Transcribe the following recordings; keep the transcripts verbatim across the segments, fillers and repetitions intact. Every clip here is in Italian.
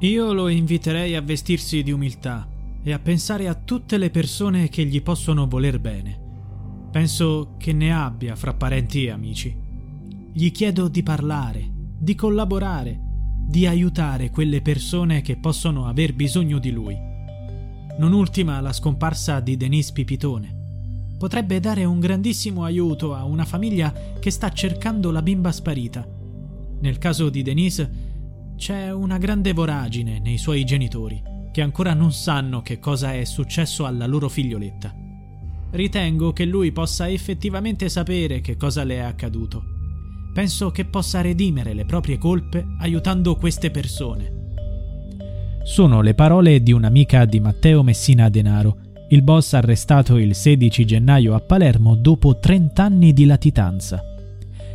Io lo inviterei a vestirsi di umiltà e a pensare a tutte le persone che gli possono voler bene. Penso che ne abbia fra parenti e amici. Gli chiedo di parlare, di collaborare, di aiutare quelle persone che possono aver bisogno di lui. Non ultima la scomparsa di Denise Pipitone. Potrebbe dare un grandissimo aiuto a una famiglia che sta cercando la bimba sparita. Nel caso di Denise, c'è una grande voragine nei suoi genitori, che ancora non sanno che cosa è successo alla loro figlioletta. Ritengo che lui possa effettivamente sapere che cosa le è accaduto. Penso che possa redimere le proprie colpe aiutando queste persone. Sono le parole di un'amica di Matteo Messina Denaro, il boss arrestato il sedici gennaio a Palermo dopo trent'anni di latitanza.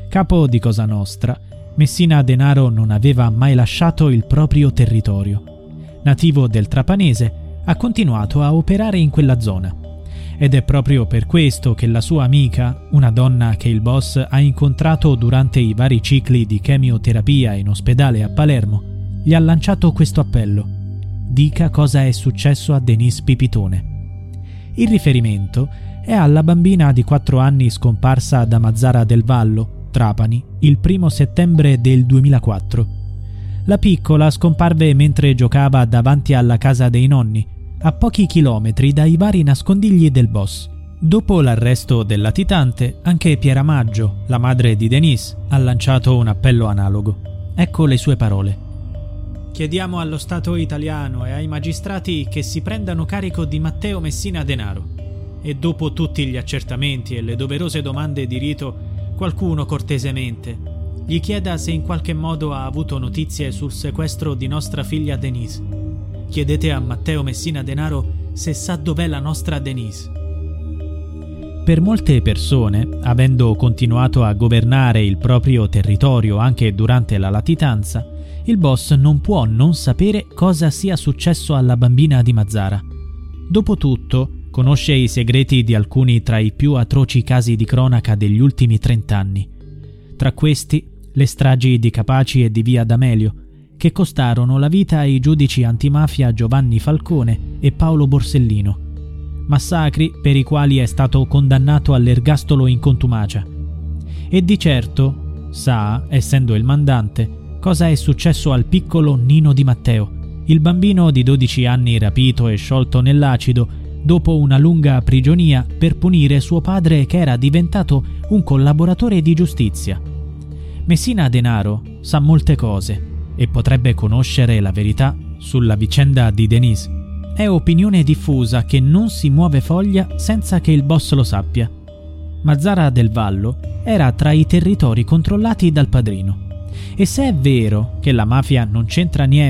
Capo di Cosa Nostra, Messina Denaro non aveva mai lasciato il proprio territorio. Nativo del Trapanese, ha continuato a operare in quella zona. Ed è proprio per questo che la sua amica, una donna che il boss ha incontrato durante i vari cicli di chemioterapia in ospedale a Palermo, gli ha lanciato questo appello: dica cosa è successo a Denise Pipitone. Il riferimento è alla bambina di quattro anni scomparsa da Mazara del Vallo, Trapani, il primo settembre del duemilaquattro. La piccola scomparve mentre giocava davanti alla casa dei nonni, a pochi chilometri dai vari nascondigli del boss. Dopo l'arresto del latitante, anche Piera Maggio, la madre di Denise, ha lanciato un appello analogo. Ecco le sue parole. Chiediamo allo Stato italiano e ai magistrati che si prendano carico di Matteo Messina Denaro e dopo tutti gli accertamenti e le doverose domande di rito qualcuno cortesemente gli chieda se in qualche modo ha avuto notizie sul sequestro di nostra figlia Denise. Chiedete a Matteo Messina Denaro se sa dov'è la nostra Denise. Per molte persone, avendo continuato a governare il proprio territorio anche durante la latitanza, il boss non può non sapere cosa sia successo alla bambina di Mazara. Dopotutto, conosce i segreti di alcuni tra i più atroci casi di cronaca degli ultimi trent'anni. Tra questi, le stragi di Capaci e di Via D'Amelio, che costarono la vita ai giudici antimafia Giovanni Falcone e Paolo Borsellino. Massacri per i quali è stato condannato all'ergastolo in contumacia. E di certo, sa, essendo il mandante, cosa è successo al piccolo Nino Di Matteo, il bambino di dodici anni rapito e sciolto nell'acido dopo una lunga prigionia per punire suo padre che era diventato un collaboratore di giustizia. Messina Denaro sa molte cose e potrebbe conoscere la verità sulla vicenda di Denise. È opinione diffusa che non si muove foglia senza che il boss lo sappia. Mazara del Vallo era tra i territori controllati dal padrino. E se è vero che la mafia non c'entra niente.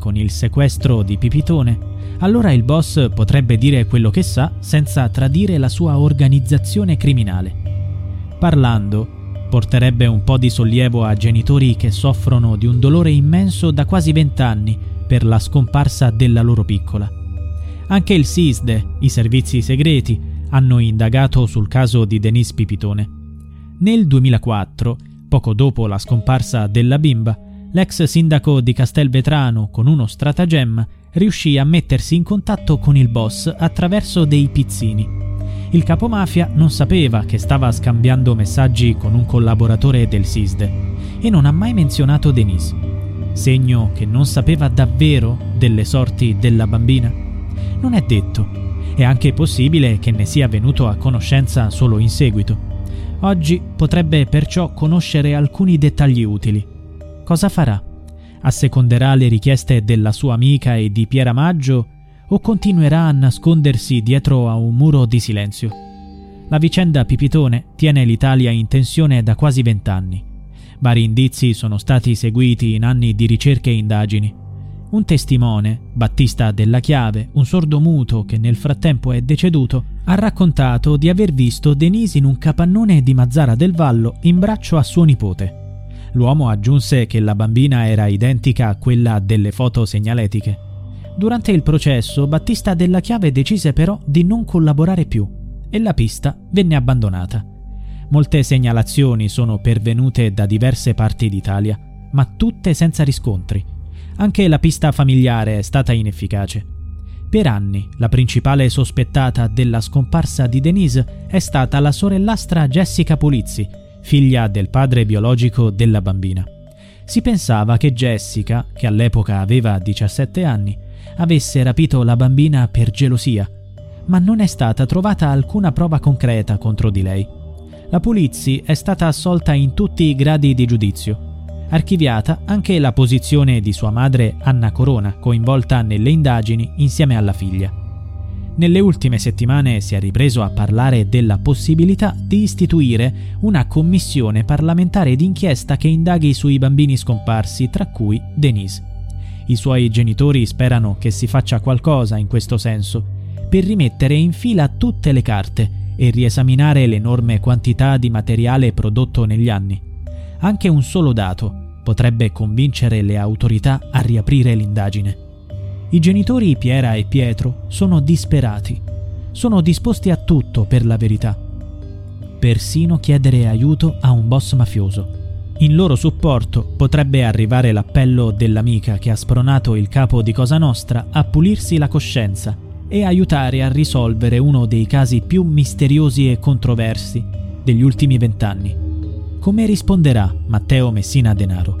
Con il sequestro di Pipitone, allora il boss potrebbe dire quello che sa senza tradire la sua organizzazione criminale. Parlando, porterebbe un po' di sollievo a genitori che soffrono di un dolore immenso da quasi vent'anni per la scomparsa della loro piccola. Anche il SISDE, i servizi segreti, hanno indagato sul caso di Denise Pipitone. Nel duemilaquattro, poco dopo la scomparsa della bimba, l'ex sindaco di Castelvetrano, con uno stratagemma, riuscì a mettersi in contatto con il boss attraverso dei pizzini. Il capomafia non sapeva che stava scambiando messaggi con un collaboratore del SISDE e non ha mai menzionato Denise, segno che non sapeva davvero delle sorti della bambina. Non è detto, è anche possibile che ne sia venuto a conoscenza solo in seguito. Oggi potrebbe perciò conoscere alcuni dettagli utili. Cosa farà? Asseconderà le richieste della sua amica e di Piera Maggio o continuerà a nascondersi dietro a un muro di silenzio? La vicenda Pipitone tiene l'Italia in tensione da quasi vent'anni. Vari indizi sono stati seguiti in anni di ricerche e indagini. Un testimone, Battista della Chiave, un sordomuto che nel frattempo è deceduto, ha raccontato di aver visto Denise in un capannone di Mazara del Vallo in braccio a suo nipote. L'uomo aggiunse che la bambina era identica a quella delle foto segnaletiche. Durante il processo, Battista della Chiave decise però di non collaborare più e la pista venne abbandonata. Molte segnalazioni sono pervenute da diverse parti d'Italia, ma tutte senza riscontri. Anche la pista familiare è stata inefficace. Per anni, la principale sospettata della scomparsa di Denise è stata la sorellastra Jessica Pulizzi, figlia del padre biologico della bambina. Si pensava che Jessica, che all'epoca aveva diciassette anni, avesse rapito la bambina per gelosia, ma non è stata trovata alcuna prova concreta contro di lei. La Pulizzi è stata assolta in tutti i gradi di giudizio. Archiviata anche la posizione di sua madre Anna Corona, coinvolta nelle indagini insieme alla figlia. Nelle ultime settimane si è ripreso a parlare della possibilità di istituire una commissione parlamentare d'inchiesta che indaghi sui bambini scomparsi, tra cui Denise. I suoi genitori sperano che si faccia qualcosa in questo senso, per rimettere in fila tutte le carte e riesaminare l'enorme quantità di materiale prodotto negli anni. Anche un solo dato potrebbe convincere le autorità a riaprire l'indagine. I genitori Piera e Pietro sono disperati, sono disposti a tutto per la verità, persino chiedere aiuto a un boss mafioso. In loro supporto potrebbe arrivare l'appello dell'amica che ha spronato il capo di Cosa Nostra a pulirsi la coscienza e aiutare a risolvere uno dei casi più misteriosi e controversi degli ultimi vent'anni. Come risponderà Matteo Messina Denaro?